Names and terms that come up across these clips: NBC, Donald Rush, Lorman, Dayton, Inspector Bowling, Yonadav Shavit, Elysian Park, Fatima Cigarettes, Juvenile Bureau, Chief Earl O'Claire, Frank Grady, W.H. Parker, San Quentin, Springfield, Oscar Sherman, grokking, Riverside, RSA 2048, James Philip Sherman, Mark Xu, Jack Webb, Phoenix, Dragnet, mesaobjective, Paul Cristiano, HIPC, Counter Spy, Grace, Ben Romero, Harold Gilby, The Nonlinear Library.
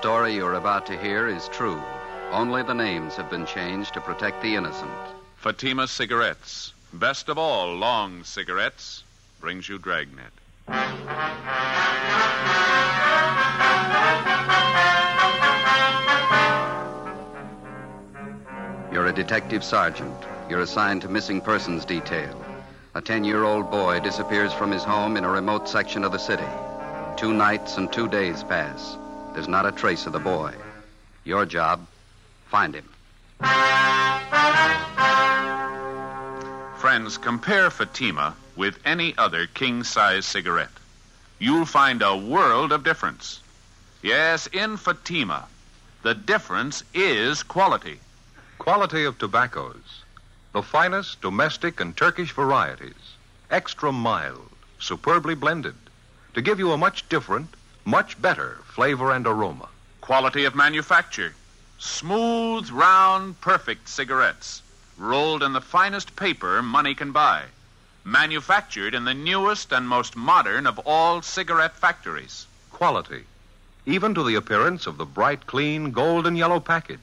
story you're about to hear is true. Only the names have been changed to protect the innocent. Fatima Cigarettes, best of all long cigarettes, brings you Dragnet. You're a detective sergeant. You're assigned to missing persons detail. A 10-year-old boy disappears from his home in a remote section of the city. 2 nights and 2 days pass. There's not a trace of the boy. Your job, find him. Friends, compare Fatima with any other king-size cigarette. You'll find a world of difference. Yes, in Fatima, the difference is quality. Quality of tobaccos. The finest domestic and Turkish varieties. Extra mild, superbly blended, to give you a much different, much better flavor and aroma. Quality of manufacture. Smooth, round, perfect cigarettes, rolled in the finest paper money can buy. Manufactured in the newest and most modern of all cigarette factories. Quality, even to the appearance of the bright, clean, golden yellow package,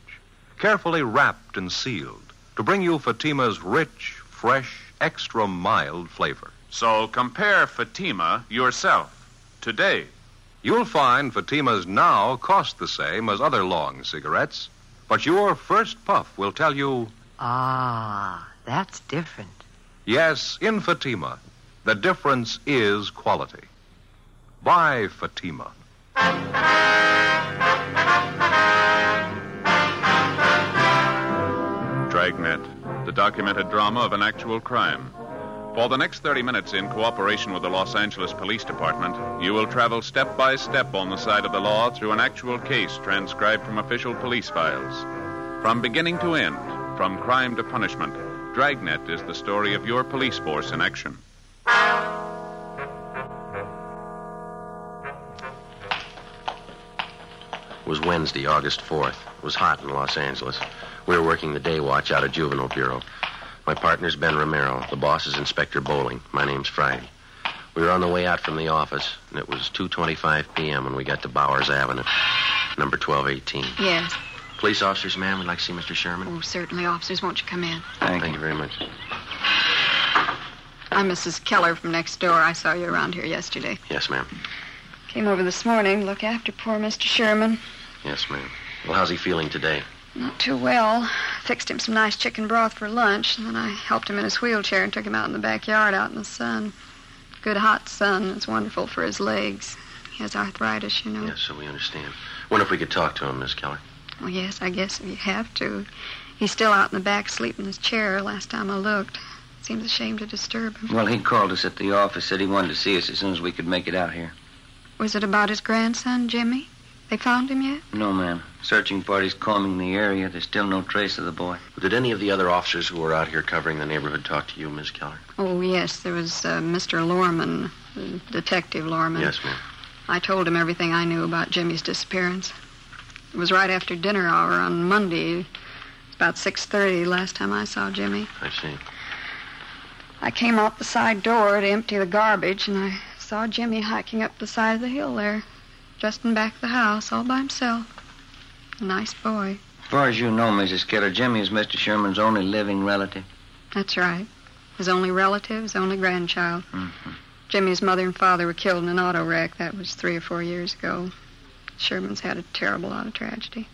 carefully wrapped and sealed to bring you Fatima's rich, fresh, extra mild flavor. So compare Fatima yourself today. You'll find Fatima's now cost the same as other long cigarettes, but your first puff will tell you... Ah, that's different. Yes, in Fatima, the difference is quality. Buy Fatima. Dragnet, the documented drama of an actual crime. For the next 30 minutes, in cooperation with the Los Angeles Police Department, you will travel step by step on the side of the law through an actual case transcribed from official police files. From beginning to end, from crime to punishment, Dragnet is the story of your police force in action. It was Wednesday, August 4th. It was hot in Los Angeles. We were working the day watch out of Juvenile Bureau. My partner's Ben Romero. The boss is Inspector Bowling. My name's Frank. We were on the way out from the office, and it was 2:25 p.m. when we got to Bowers Avenue, number 1218. Yes. Police officers, ma'am. We'd like to see Mr. Sherman. Oh, certainly. Officers, won't you come in? Thank you very much. I'm Mrs. Keller from next door. I saw you around here yesterday. Yes, ma'am. Came over this morning to look after poor Mr. Sherman. Yes, ma'am. Well, how's he feeling today? Not too well. Fixed him some nice chicken broth for lunch, and then I helped him in his wheelchair and took him out in the backyard out in the sun. Good hot sun. It's wonderful for his legs. He has arthritis, you know. Yes, so we understand. Wonder if we could talk to him, Miss Keller. Well, yes, I guess you have to. He's still out in the back sleeping in his chair last time I looked. Seems a shame to disturb him. Well, he called us at the office, said he wanted to see us as soon as we could make it out here. Was it about his grandson, Jimmy? They found him yet? No, ma'am. Searching parties combing the area. There's still no trace of the boy. Did any of the other officers who were out here covering the neighborhood talk to you, Miss Keller? Oh, yes. There was Mr. Lorman, Detective Lorman. Yes, ma'am. I told him everything I knew about Jimmy's disappearance. It was right after dinner hour on Monday, about 6:30 last time I saw Jimmy. I see. I came out the side door to empty the garbage, and I saw Jimmy hiking up the side of the hill there. Just in back of the house, all by himself. Nice boy. As far as you know, Mrs. Keller, Jimmy is Mr. Sherman's only living relative. That's right. His only relative, his only grandchild. Mm-hmm. Jimmy's mother and father were killed in an auto wreck. That was 3 or 4 years ago. Sherman's had a terrible lot of tragedy.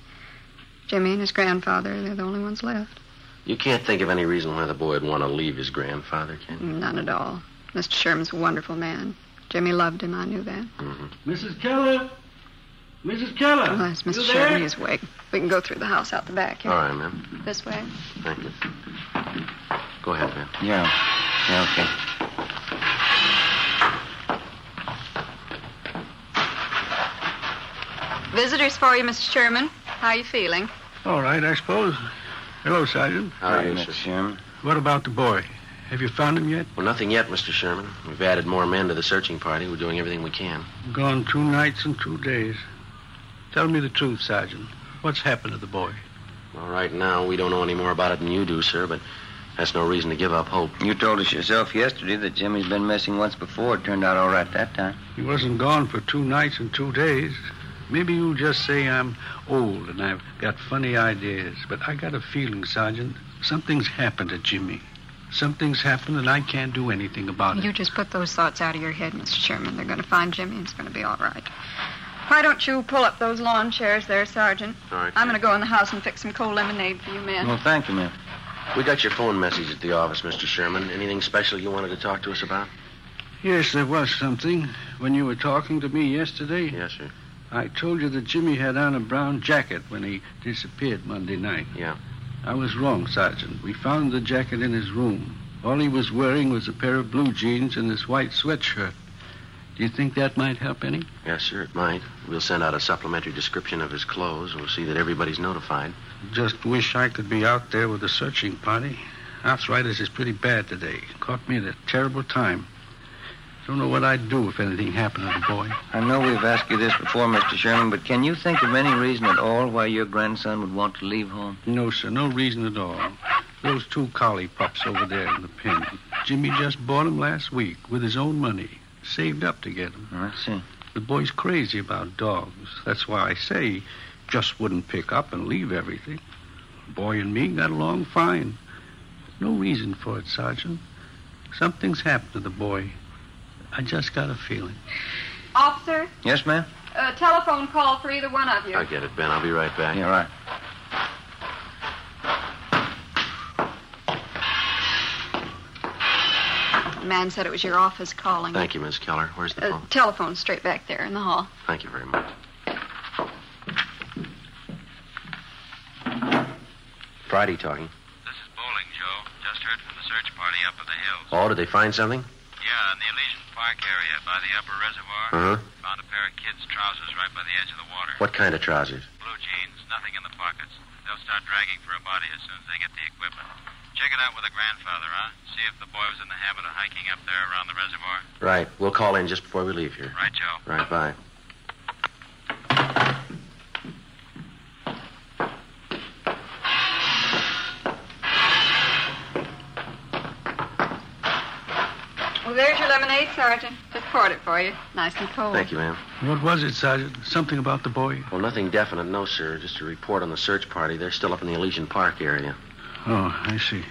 Jimmy and his grandfather, they're the only ones left. You can't think of any reason why the boy would want to leave his grandfather, can you? None at all. Mr. Sherman's a wonderful man. Jimmy loved him. I knew that. Mm-hmm. Mrs. Keller? Mrs. Keller? Oh, that's Mr. Sherman. He's awake. We can go through the house out the back. Yeah? All right, ma'am. This way? Thank you. Go ahead, ma'am. Yeah, okay. Visitors for you, Mr. Sherman. How are you feeling? All right, I suppose. Hello, Sergeant. How are you, Mr. Sherman? What about the boy? Have you found him yet? Well, nothing yet, Mr. Sherman. We've added more men to the searching party. We're doing everything we can. Gone 2 nights and 2 days. Tell me the truth, Sergeant. What's happened to the boy? Well, right now, we don't know any more about it than you do, sir, but that's no reason to give up hope. You told us yourself yesterday that Jimmy's been missing once before. It turned out all right that time. He wasn't gone for 2 nights and 2 days. Maybe you'll just say I'm old and I've got funny ideas, but I got a feeling, Sergeant, something's happened to Jimmy. Something's happened and I can't do anything about it. You just put those thoughts out of your head, Mr. Sherman. They're going to find Jimmy and it's going to be all right. Why don't you pull up those lawn chairs there, Sergeant? All right. I'm going to go in the house and fix some cold lemonade for you men. Well, thank you, ma'am. We got your phone message at the office, Mr. Sherman. Anything special you wanted to talk to us about? Yes, there was something. When you were talking to me yesterday... Yes, sir. I told you that Jimmy had on a brown jacket when he disappeared Monday night. Yeah. I was wrong, Sergeant. We found the jacket in his room. All he was wearing was a pair of blue jeans and this white sweatshirt. Do you think that might help any? Yes, sir, it might. We'll send out a supplementary description of his clothes. We'll see that everybody's notified. Just wish I could be out there with a searching party. Arthritis is pretty bad today. Caught me at a terrible time. Don't know what I'd do if anything happened to the boy. I know we've asked you this before, Mr. Sherman, but can you think of any reason at all why your grandson would want to leave home? No, sir, no reason at all. Those two collie pups over there in the pen. Jimmy just bought them last week with his own money. Saved up to get them. I see. The boy's crazy about dogs. That's why I say he just wouldn't pick up and leave everything. The boy and me got along fine. No reason for it, Sergeant. Something's happened to the boy. I just got a feeling. Officer? Yes, ma'am? A telephone call for either one of you. I get it, Ben. I'll be right back. Yeah, right. The man said it was your office calling. Thank you, Miss Keller. Where's the phone? Telephone straight back there in the hall. Thank you very much. Friday talking. This is Bowling, Joe. Just heard from the search party up at the hills. Oh, did they find something? Yeah, in the Elysian Park area by the upper reservoir. Uh-huh. Found a pair of kids' trousers right by the edge of the water. What kind of trousers? Blue jeans, nothing in the pockets. They'll start dragging for a body as soon as they get the equipment. Check it out with the grandfather, huh? See if the boy was in the habit of hiking up there around the reservoir. Right. We'll call in just before we leave here. Right, Joe. Right, bye. Sergeant, just poured it for you. Nice and cold. Thank you, ma'am. What was it, Sergeant? Something about the boy? Well, nothing definite, no, sir. Just a report on the search party. They're still up in the Elysian Park area. Oh, I see.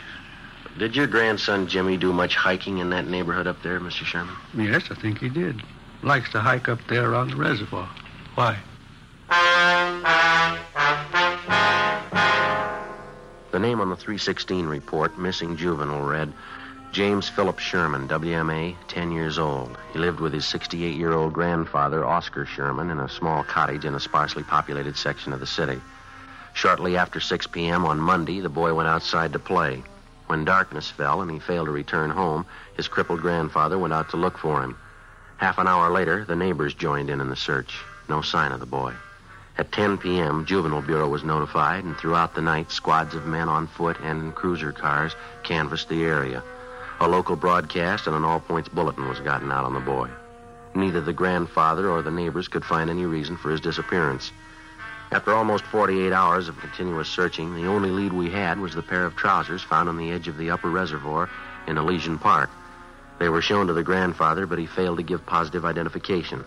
Did your grandson, Jimmy, do much hiking in that neighborhood up there, Mr. Sherman? Yes, I think he did. Likes to hike up there around the reservoir. Why? The name on the 316 report, missing juvenile, read... James Philip Sherman, WMA, 10 years old. He lived with his 68-year-old grandfather, Oscar Sherman, in a small cottage in a sparsely populated section of the city. Shortly after 6 p.m. on Monday, the boy went outside to play. When darkness fell and he failed to return home, his crippled grandfather went out to look for him. Half an hour later, the neighbors joined in the search. No sign of the boy. At 10 p.m., Juvenile Bureau was notified, and throughout the night, squads of men on foot and in cruiser cars canvassed the area. A local broadcast and an all-points bulletin was gotten out on the boy. Neither the grandfather or the neighbors could find any reason for his disappearance. After almost 48 hours of continuous searching, the only lead we had was the pair of trousers found on the edge of the upper reservoir in Elysian Park. They were shown to the grandfather, but he failed to give positive identification.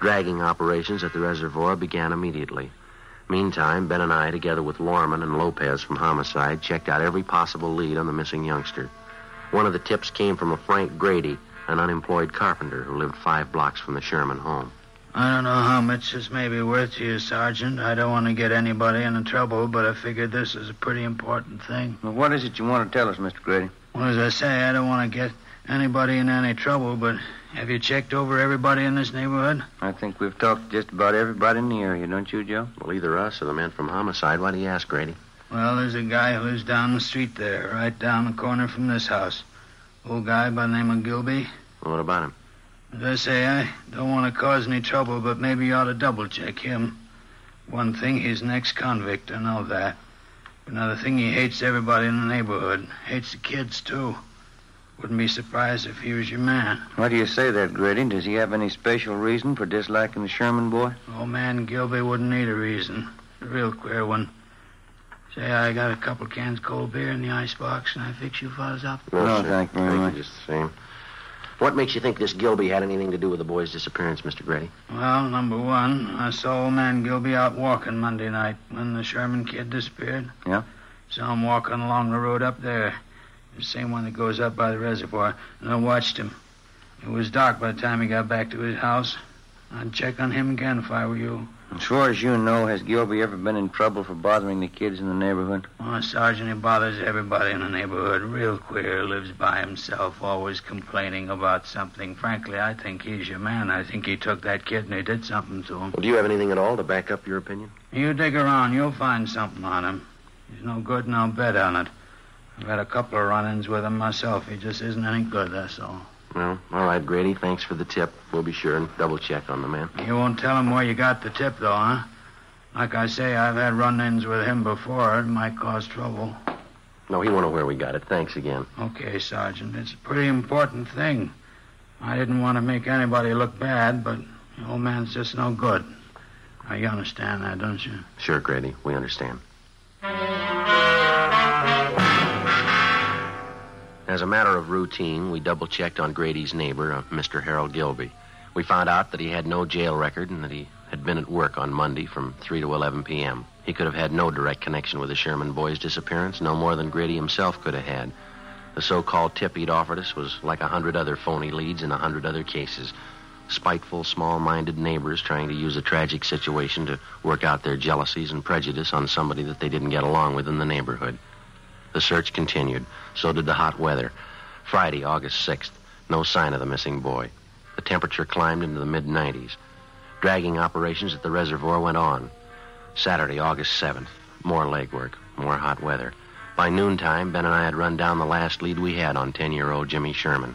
Dragging operations at the reservoir began immediately. Meantime, Ben and I, together with Lorman and Lopez from Homicide, checked out every possible lead on the missing youngster. One of the tips came from a Frank Grady, an unemployed carpenter who lived 5 blocks from the Sherman home. I don't know how much this may be worth to you, Sergeant. I don't want to get anybody into trouble, but I figured this is a pretty important thing. Well, what is it you want to tell us, Mr. Grady? Well, as I say, I don't want to get anybody in any trouble, but have you checked over everybody in this neighborhood? I think we've talked to just about everybody in the area, don't you, Joe? Well, either us or the men from Homicide. Why do you ask, Grady? Well, there's a guy who lives down the street there, right down the corner from this house. Old guy by the name of Gilby. Well, what about him? As I say, I don't want to cause any trouble, but maybe you ought to double-check him. One thing, he's an ex-convict, I know that. Another thing, he hates everybody in the neighborhood. Hates the kids, too. Wouldn't be surprised if he was your man. Why do you say that, Grady? Does he have any special reason for disliking the Sherman boy? Oh, man, Gilby wouldn't need a reason. A real queer one. Say, I got a couple cans cold beer in the icebox, and I fix you fellas up. No, thank you very much. Just the same. What makes you think this Gilby had anything to do with the boy's disappearance, Mr. Grady? Well, number one, I saw old man Gilby out walking Monday night when the Sherman kid disappeared. Yeah? Saw him walking along the road up there, the same one that goes up by the reservoir, and I watched him. It was dark by the time he got back to his house. I'd check on him again if I were you. As far as you know, has Gilby ever been in trouble for bothering the kids in the neighborhood? Oh, Sergeant, he bothers everybody in the neighborhood. Real queer, lives by himself, always complaining about something. Frankly, I think he's your man. I think he took that kid and he did something to him. Well, do you have anything at all to back up your opinion? You dig around, you'll find something on him. He's no good, and I'll bet on it. I've had a couple of run-ins with him myself. He just isn't any good, that's all. Well, all right, Grady, thanks for the tip. We'll be sure and double-check on the man. You won't tell him where you got the tip, though, huh? Like I say, I've had run-ins with him before. It might cause trouble. No, he won't know where we got it. Thanks again. Okay, Sergeant. It's a pretty important thing. I didn't want to make anybody look bad, but the old man's just no good. Now, you understand that, don't you? Sure, Grady. We understand. As a matter of routine, we double-checked on Grady's neighbor, Mr. Harold Gilby. We found out that he had no jail record and that he had been at work on Monday from 3 to 11 p.m. He could have had no direct connection with the Sherman boy's disappearance, no more than Grady himself could have had. The so-called tip he'd offered us was like 100 other phony leads in 100 other cases. Spiteful, small-minded neighbors trying to use a tragic situation to work out their jealousies and prejudice on somebody that they didn't get along with in the neighborhood. The search continued. So did the hot weather. Friday, August 6th. No sign of the missing boy. The temperature climbed into the mid-90s. Dragging operations at the reservoir went on. Saturday, August 7th. More legwork. More hot weather. By noontime, Ben and I had run down the last lead we had on 10-year-old Jimmy Sherman.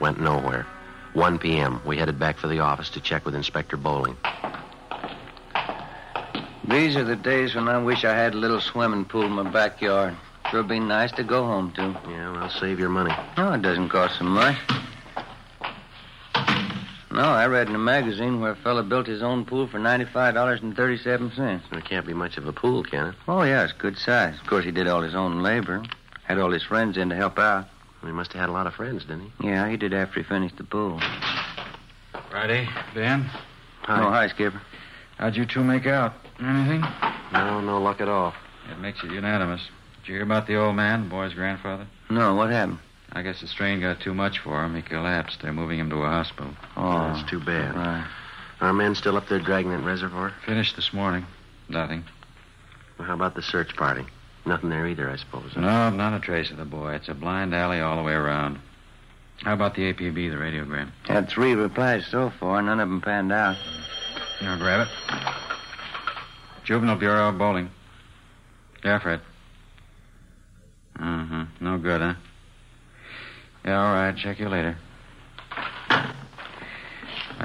Went nowhere. 1 p.m. We headed back for the office to check with Inspector Bowling. These are the days when I wish I had a little swimming pool in my backyard. Sure be nice to go home to. Yeah, well, save your money. No, it doesn't cost so much. No, I read in a magazine where a fellow built his own pool for $95.37. It can't be much of a pool, can it? Oh, yeah, it's good size. Of course, he did all his own labor. Had all his friends in to help out. Well, he must have had a lot of friends, didn't he? Yeah, he did after he finished the pool. Friday, Ben? Hi. Oh, hi, Skipper. How'd you two make out? Anything? No, no luck at all. It makes it unanimous. Did you hear about the old man, the boy's grandfather? No, what happened? I guess the strain got too much for him. He collapsed. They're moving him to a hospital. Oh, that's too bad. Right. Our men still up there dragging that reservoir? Finished this morning. Nothing. Well, how about the search party? Nothing there either, I suppose. No, not a trace of the boy. It's a blind alley all the way around. How about the APB, the radiogram? Had 3 replies so far. None of them panned out. You want to grab it? Juvenile Bureau of Bowling. Yeah, Fred. Mm-hmm. No good, huh? Yeah, all right. Check you later. I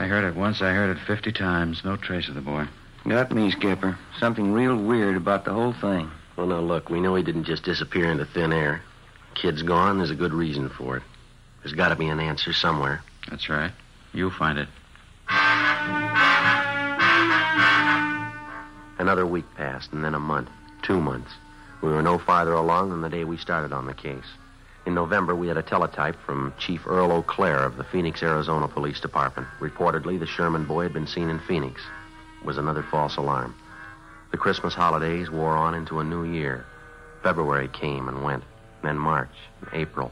heard it once. I heard it 50 times. No trace of the boy. Got me, Skipper. Something real weird about the whole thing. Well, now, look. We know he didn't just disappear into thin air. Kid's gone. There's a good reason for it. There's got to be an answer somewhere. That's right. You'll find it. Another week passed, and then a month. 2 months. We were no farther along than the day we started on the case. In November, we had a teletype from Chief Earl O'Claire of the Phoenix, Arizona Police Department. Reportedly, the Sherman boy had been seen in Phoenix. It was another false alarm. The Christmas holidays wore on into a new year. February came and went, then March, April.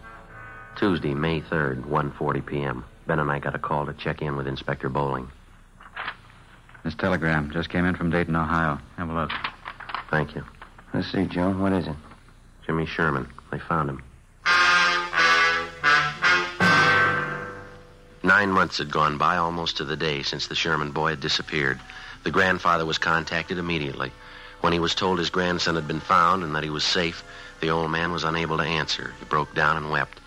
Tuesday, May 3rd, 1:40 p.m. Ben and I got a call to check in with Inspector Bowling. This telegram just came in from Dayton, Ohio. Have a look. Thank you. Let's see, Joe. What is it? Jimmy Sherman. They found him. 9 months had gone by, almost to the day, since the Sherman boy had disappeared. The grandfather was contacted immediately. When he was told his grandson had been found and that he was safe, the old man was unable to answer. He broke down and wept.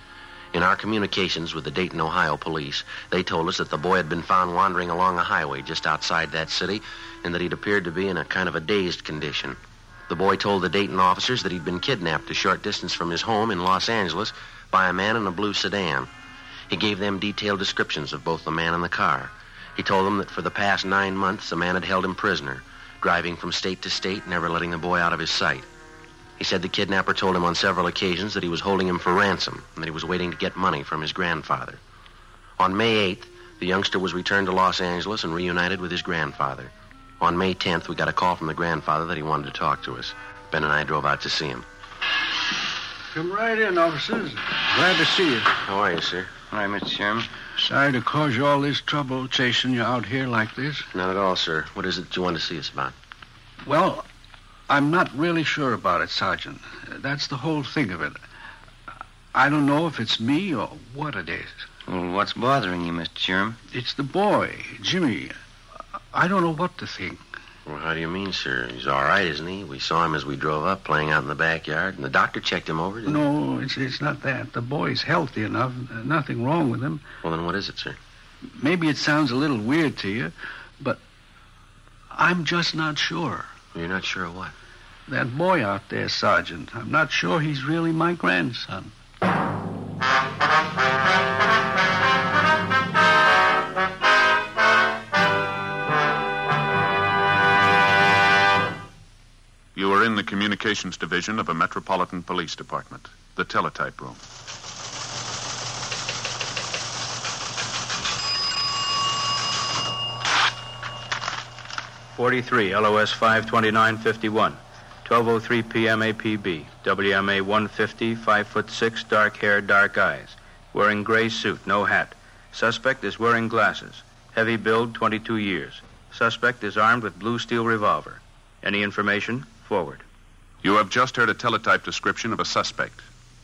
In our communications with the Dayton, Ohio police, they told us that the boy had been found wandering along a highway just outside that city and that he'd appeared to be in a kind of a dazed condition. The boy told the Dayton officers that he'd been kidnapped a short distance from his home in Los Angeles by a man in a blue sedan. He gave them detailed descriptions of both the man and the car. He told them that for the past 9 months, the man had held him prisoner, driving from state to state, never letting the boy out of his sight. He said the kidnapper told him on several occasions that he was holding him for ransom and that he was waiting to get money from his grandfather. On May 8th, the youngster was returned to Los Angeles and reunited with his grandfather. On May 10th, we got a call from the grandfather that he wanted to talk to us. Ben and I drove out to see him. Come right in, officers. Glad to see you. How are you, sir? Hi, Mr. Sherman. Sorry to cause you all this trouble chasing you out here like this. Not at all, sir. What is it you want to see us about? Well, I'm not really sure about it, Sergeant. That's the whole thing of it. I don't know if it's me or what it is. Well, what's bothering you, Mr. Sherman? It's the boy, Jimmy. I don't know what to think. Well, how do you mean, sir? He's all right, isn't he? We saw him as we drove up, playing out in the backyard, and the doctor checked him over, didn't he? No, it's not that. The boy's healthy enough. Nothing wrong with him. Well, then what is it, sir? Maybe it sounds a little weird to you, but I'm just not sure. You're not sure of what? That boy out there, Sergeant. I'm not sure he's really my grandson. You are in the communications division of a Metropolitan Police Department, the teletype room. '43 LOS 52951, 12:03 p.m. APB, WMA 150, 5'6", dark hair, dark eyes, wearing gray suit, no hat. Suspect is wearing glasses. Heavy build, 22 years. Suspect is armed with blue steel revolver. Any information? Forward. You have just heard a teletype description of a suspect.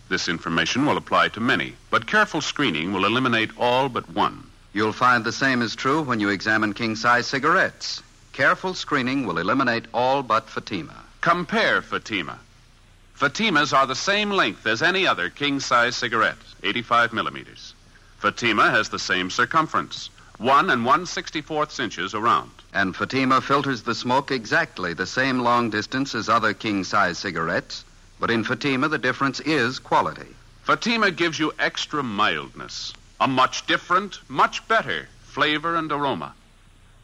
This information will apply to many, but careful screening will eliminate all but one. You'll find the same is true when you examine king-size cigarettes. Careful screening will eliminate all but Fatima. Compare Fatima. Fatimas are the same length as any other king-size cigarette, 85 millimeters. Fatima has the same circumference, 1 1/64 inches around. And Fatima filters the smoke exactly the same long distance as other king-size cigarettes, but in Fatima, the difference is quality. Fatima gives you extra mildness, a much different, much better flavor and aroma.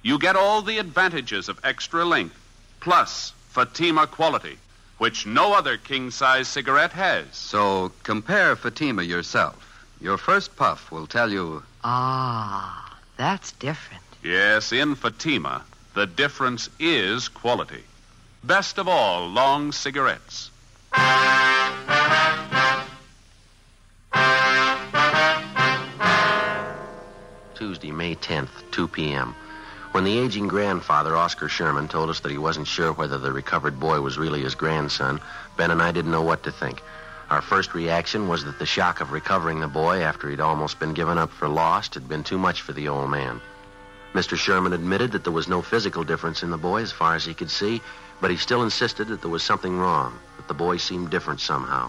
You get all the advantages of extra length, plus Fatima quality, which no other king-size cigarette has. So compare Fatima yourself. Your first puff will tell you... Ah, that's different. Yes, in Fatima, the difference is quality. Best of all, long cigarettes. Tuesday, May 10th, 2 p.m. When the aging grandfather, Oscar Sherman, told us that he wasn't sure whether the recovered boy was really his grandson, Ben and I didn't know what to think. Our first reaction was that the shock of recovering the boy after he'd almost been given up for lost had been too much for the old man. Mr. Sherman admitted that there was no physical difference in the boy as far as he could see, but he still insisted that there was something wrong, that the boy seemed different somehow.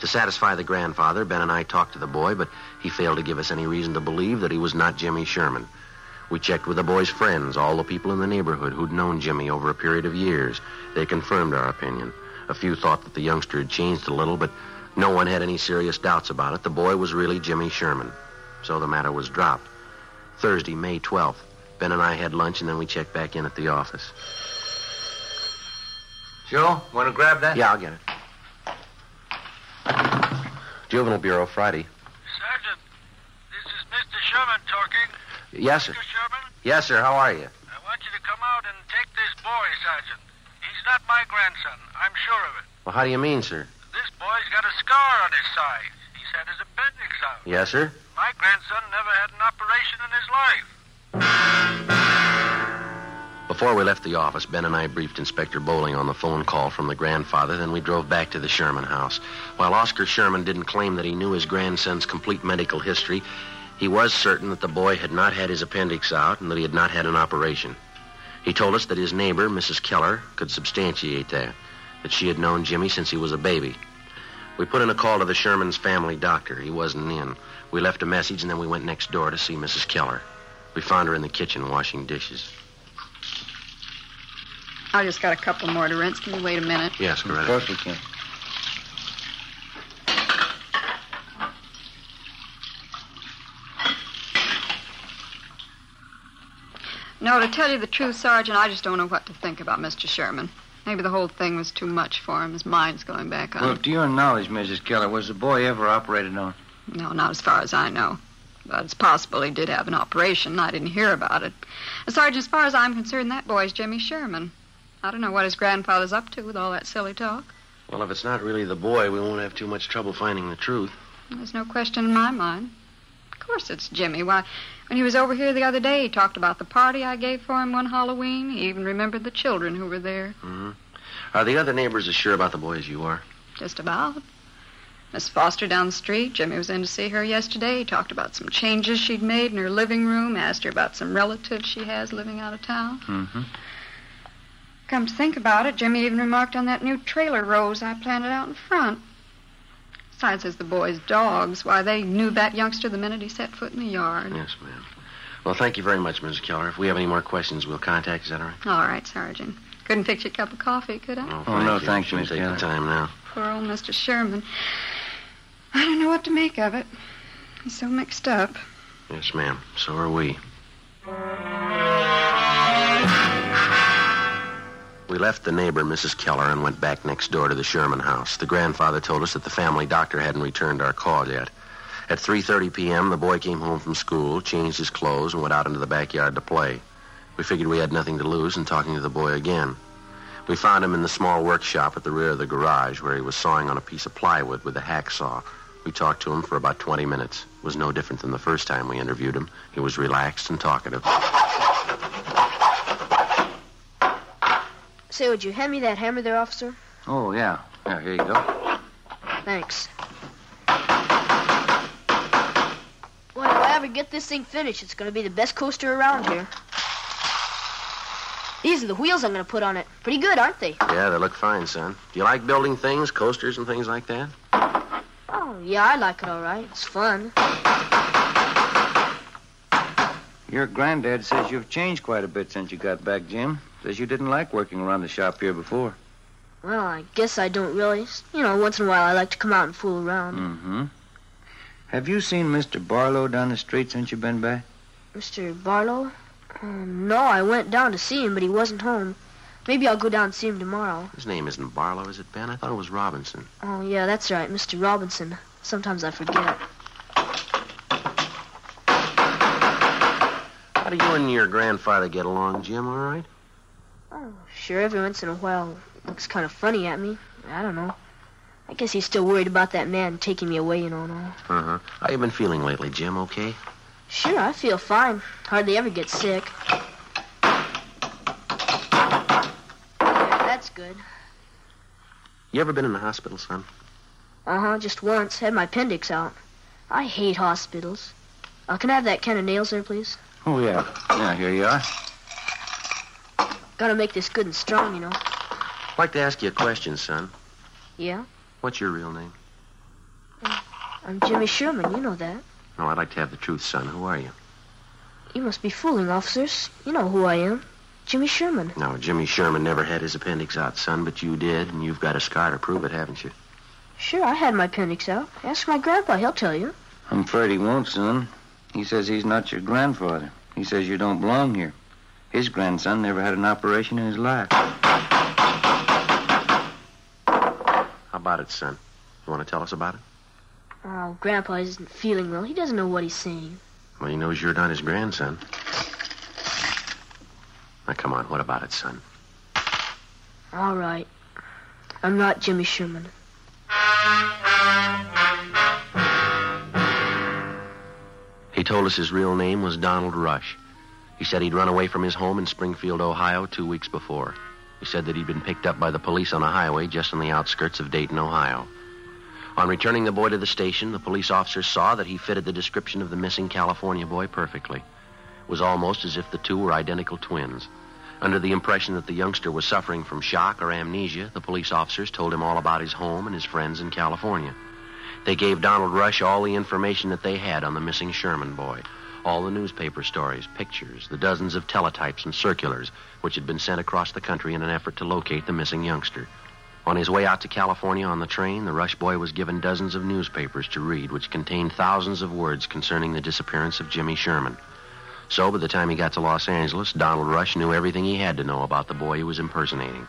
To satisfy the grandfather, Ben and I talked to the boy, but he failed to give us any reason to believe that he was not Jimmy Sherman. We checked with the boy's friends, all the people in the neighborhood who'd known Jimmy over a period of years. They confirmed our opinion. A few thought that the youngster had changed a little, but no one had any serious doubts about it. The boy was really Jimmy Sherman. So the matter was dropped. Thursday, May 12th. Ben and I had lunch, and then we checked back in at the office. Joe, want to grab that? Yeah, I'll get it. Juvenile Bureau, Friday. Sergeant, this is Mr. Sherman talking. Yes, sir. Mr. Sherman? Yes, sir. How are you? I want you to come out and take this boy, Sergeant. He's not my grandson. I'm sure of it. Well, how do you mean, sir? This boy's got a scar on his side. He's had his appendix out. Yes, sir. My grandson never had an operation in his life. Before we left the office, Ben and I briefed Inspector Bowling on the phone call from the grandfather, then we drove back to the Sherman house. While Oscar Sherman didn't claim that he knew his grandson's complete medical history, he was certain that the boy had not had his appendix out and that he had not had an operation. He told us that his neighbor, Mrs. Keller, could substantiate that she had known Jimmy since he was a baby. We put in a call to the Sherman's family doctor. He wasn't in. We left a message, and then we went next door to see Mrs. Keller. We found her in the kitchen washing dishes. I just got a couple more to rinse. Can you wait a minute? Yes, Coretta. Of course we can. No, to tell you the truth, Sergeant, I just don't know what to think about Mr. Sherman. Maybe the whole thing was too much for him. His mind's going back on. Well, to your knowledge, Mrs. Keller, was the boy ever operated on? No, not as far as I know. But it's possible he did have an operation. I didn't hear about it. Sergeant, as far as I'm concerned, that boy's Jimmy Sherman. I don't know what his grandfather's up to with all that silly talk. Well, if it's not really the boy, we won't have too much trouble finding the truth. There's no question in my mind. Of course it's Jimmy. Why, when he was over here the other day, he talked about the party I gave for him one Halloween. He even remembered the children who were there. Mm-hmm. Are the other neighbors as sure about the boy as you are? Just about. Miss Foster down the street, Jimmy was in to see her yesterday. He talked about some changes she'd made in her living room, asked her about some relatives she has living out of town. Mm-hmm. Come to think about it, Jimmy even remarked on that new trailer rose I planted out in front. Besides, as the boys' dogs, why, they knew that youngster the minute he set foot in the yard. Yes, ma'am. Well, thank you very much, Mrs. Keller. If we have any more questions, we'll contact you. Is that all right? All right, Sergeant. Couldn't fix you a cup of coffee, could I? Oh, no, thank you, Miss Keller. Take your time now. Poor old Mr. Sherman. I don't know what to make of it. He's so mixed up. Yes, ma'am. So are we. We left the neighbor, Mrs. Keller, and went back next door to the Sherman house. The grandfather told us that the family doctor hadn't returned our call yet. At 3:30 p.m., the boy came home from school, changed his clothes, and went out into the backyard to play. We figured we had nothing to lose in talking to the boy again. We found him in the small workshop at the rear of the garage where he was sawing on a piece of plywood with a hacksaw. We talked to him for about 20 minutes. It was no different than the first time we interviewed him. He was relaxed and talkative. Say, would you hand me that hammer there, officer? Oh, yeah. Yeah, here you go. Thanks. Well, if I ever get this thing finished, it's going to be the best coaster around here. These are the wheels I'm going to put on it. Pretty good, aren't they? Yeah, they look fine, son. Do you like building things, coasters and things like that? Oh, yeah, I like it all right. It's fun. Your granddad says you've changed quite a bit since you got back, Jim. Says you didn't like working around the shop here before. Well, I guess I don't really. You know, once in a while I like to come out and fool around. Mm-hmm. Have you seen Mr. Barlow down the street since you've been back? Mr. Barlow? No, I went down to see him, but he wasn't home. Maybe I'll go down and see him tomorrow. His name isn't Barlow, is it, Ben? I thought it was Robinson. Oh, yeah, that's right, Mr. Robinson. Sometimes I forget. How do you and your grandfather get along, Jim, all right? Oh, sure, every once in a while looks kind of funny at me. I don't know. I guess he's still worried about that man taking me away, you know, and all. Uh-huh. How you been feeling lately, Jim, okay? Sure, I feel fine. Hardly ever get sick. Yeah, that's good. You ever been in the hospital, son? Uh-huh, just once. Had my appendix out. I hate hospitals. Can I have that can of nails there, please? Oh, yeah. Yeah, here you are. Gotta make this good and strong, you know. I'd like to ask you a question, son. Yeah? What's your real name? I'm Jimmy Sherman. You know that. No, I'd like to have the truth, son. Who are you? You must be fooling, officers. You know who I am. Jimmy Sherman. No, Jimmy Sherman never had his appendix out, son, but you did, and you've got a scar to prove it, haven't you? Sure, I had my appendix out. Ask my grandpa. He'll tell you. I'm afraid he won't, son. He says he's not your grandfather. He says you don't belong here. His grandson never had an operation in his life. How about it, son? You want to tell us about it? Oh, Grandpa isn't feeling well. He doesn't know what he's saying. Well, he knows you're not his grandson. Now, come on, what about it, son? All right. I'm not Jimmy Sherman. He told us his real name was Donald Rush. He said he'd run away from his home in Springfield, Ohio, 2 weeks before. He said that he'd been picked up by the police on a highway just on the outskirts of Dayton, Ohio. On returning the boy to the station, the police officer saw that he fitted the description of the missing California boy perfectly. It was almost as if the two were identical twins. Under the impression that the youngster was suffering from shock or amnesia, the police officers told him all about his home and his friends in California. They gave Donald Rush all the information that they had on the missing Sherman boy, all the newspaper stories, pictures, the dozens of teletypes and circulars which had been sent across the country in an effort to locate the missing youngster. On his way out to California on the train, the Rush boy was given dozens of newspapers to read, which contained thousands of words concerning the disappearance of Jimmy Sherman. So, by the time he got to Los Angeles, Donald Rush knew everything he had to know about the boy he was impersonating.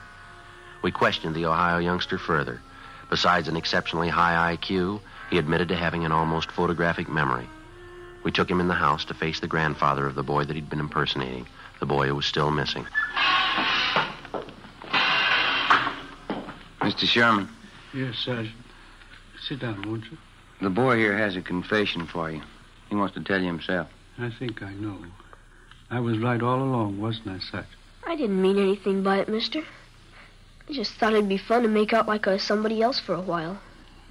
We questioned the Ohio youngster further. Besides an exceptionally high IQ, he admitted to having an almost photographic memory. We took him in the house to face the grandfather of the boy that he'd been impersonating, the boy who was still missing. Mr. Sherman. Yes, Sergeant. Sit down, won't you? The boy here has a confession for you. He wants to tell you himself. I think I know. I was right all along, wasn't I, Sergeant? I didn't mean anything by it, mister. I just thought it'd be fun to make out like I was somebody else for a while.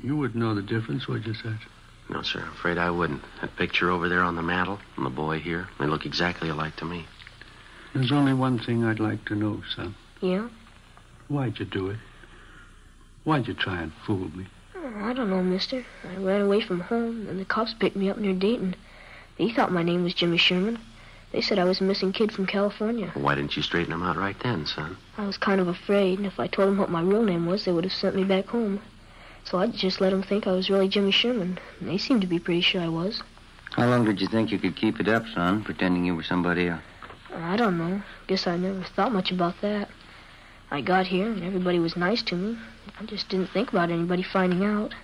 You wouldn't know the difference, would you, Sergeant? No, sir, I'm afraid I wouldn't. That picture over there on the mantel and the boy here, they look exactly alike to me. There's only one thing I'd like to know, son. Yeah? Why'd you do it? Why'd you try and fool me? Oh, I don't know, mister. I ran away from home, and the cops picked me up near Dayton. They thought my name was Jimmy Sherman. They said I was a missing kid from California. Well, why didn't you straighten them out right then, son? I was kind of afraid, and if I told them what my real name was, they would have sent me back home. So I just let them think I was really Jimmy Sherman, and they seemed to be pretty sure I was. How long did you think you could keep it up, son, pretending you were somebody else? I don't know. Guess I never thought much about that. I got here, and everybody was nice to me. I just didn't think about anybody finding out.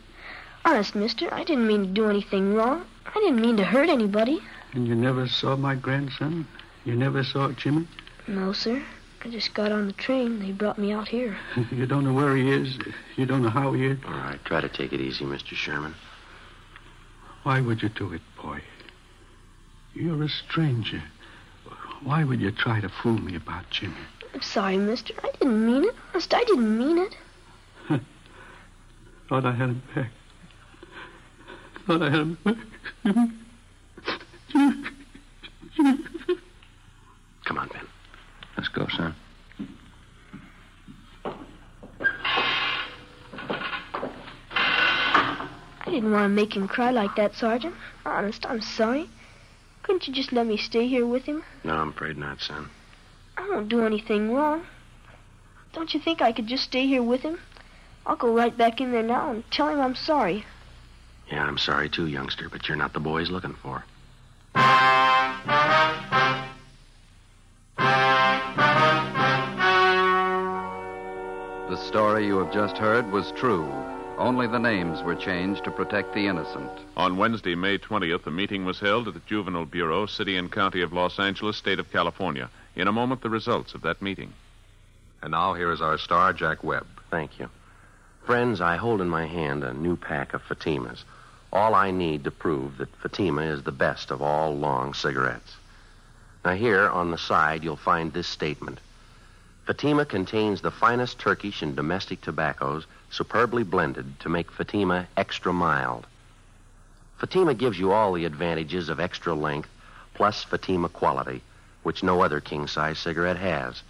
Honest, mister, I didn't mean to do anything wrong. I didn't mean to hurt anybody. And you never saw my grandson? You never saw Jimmy? No, sir. I just got on the train. They brought me out here. You don't know where he is. You don't know how he is. All right, try to take it easy, Mr. Sherman. Why would you do it, boy? You're a stranger. Why would you try to fool me about Jimmy? I'm sorry, mister. I didn't mean it. Honest, I didn't mean it. Thought I had him back. Thought I had him back. Come on, Ben. Let's go, son. I didn't want to make him cry like that, Sergeant. Honest, I'm sorry. Couldn't you just let me stay here with him? No, I'm afraid not, son. I won't do anything wrong. Don't you think I could just stay here with him? I'll go right back in there now and tell him I'm sorry. Yeah, I'm sorry too, youngster, but you're not the boy he's looking for. The story you have just heard was true. Only the names were changed to protect the innocent. On Wednesday, May 20th, a meeting was held at the Juvenile Bureau, City and County of Los Angeles, State of California. In a moment, the results of that meeting. And now here is our star, Jack Webb. Thank you. Friends, I hold in my hand a new pack of Fatimas. All I need to prove that Fatima is the best of all long cigarettes. Now here on the side, you'll find this statement. Fatima contains the finest Turkish and domestic tobaccos, superbly blended to make Fatima extra mild. Fatima gives you all the advantages of extra length, plus Fatima quality, which no other king-size cigarette has.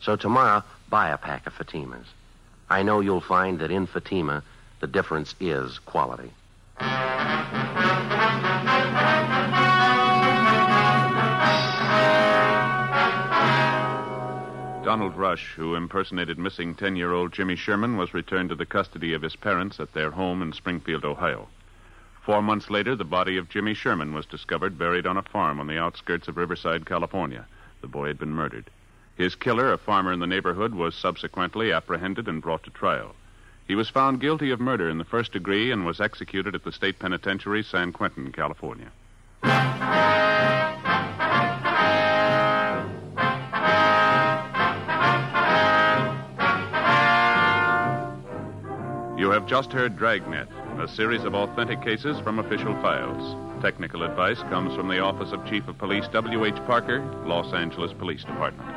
So tomorrow, buy a pack of Fatimas. I know you'll find that in Fatima, the difference is quality. Donald Rush, who impersonated missing 10-year-old Jimmy Sherman, was returned to the custody of his parents at their home in Springfield, Ohio. 4 months later, the body of Jimmy Sherman was discovered buried on a farm on the outskirts of Riverside, California. The boy had been murdered. His killer, a farmer in the neighborhood, was subsequently apprehended and brought to trial. He was found guilty of murder in the first degree and was executed at the state penitentiary, San Quentin, California. You have just heard Dragnet, a series of authentic cases from official files. Technical advice comes from the Office of Chief of Police W.H. Parker, Los Angeles Police Department.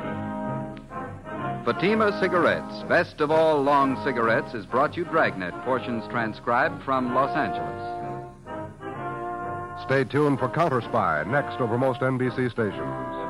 Fatima Cigarettes, best of all long cigarettes, is brought you Dragnet, portions transcribed from Los Angeles. Stay tuned for Counter Spy, next over most NBC stations.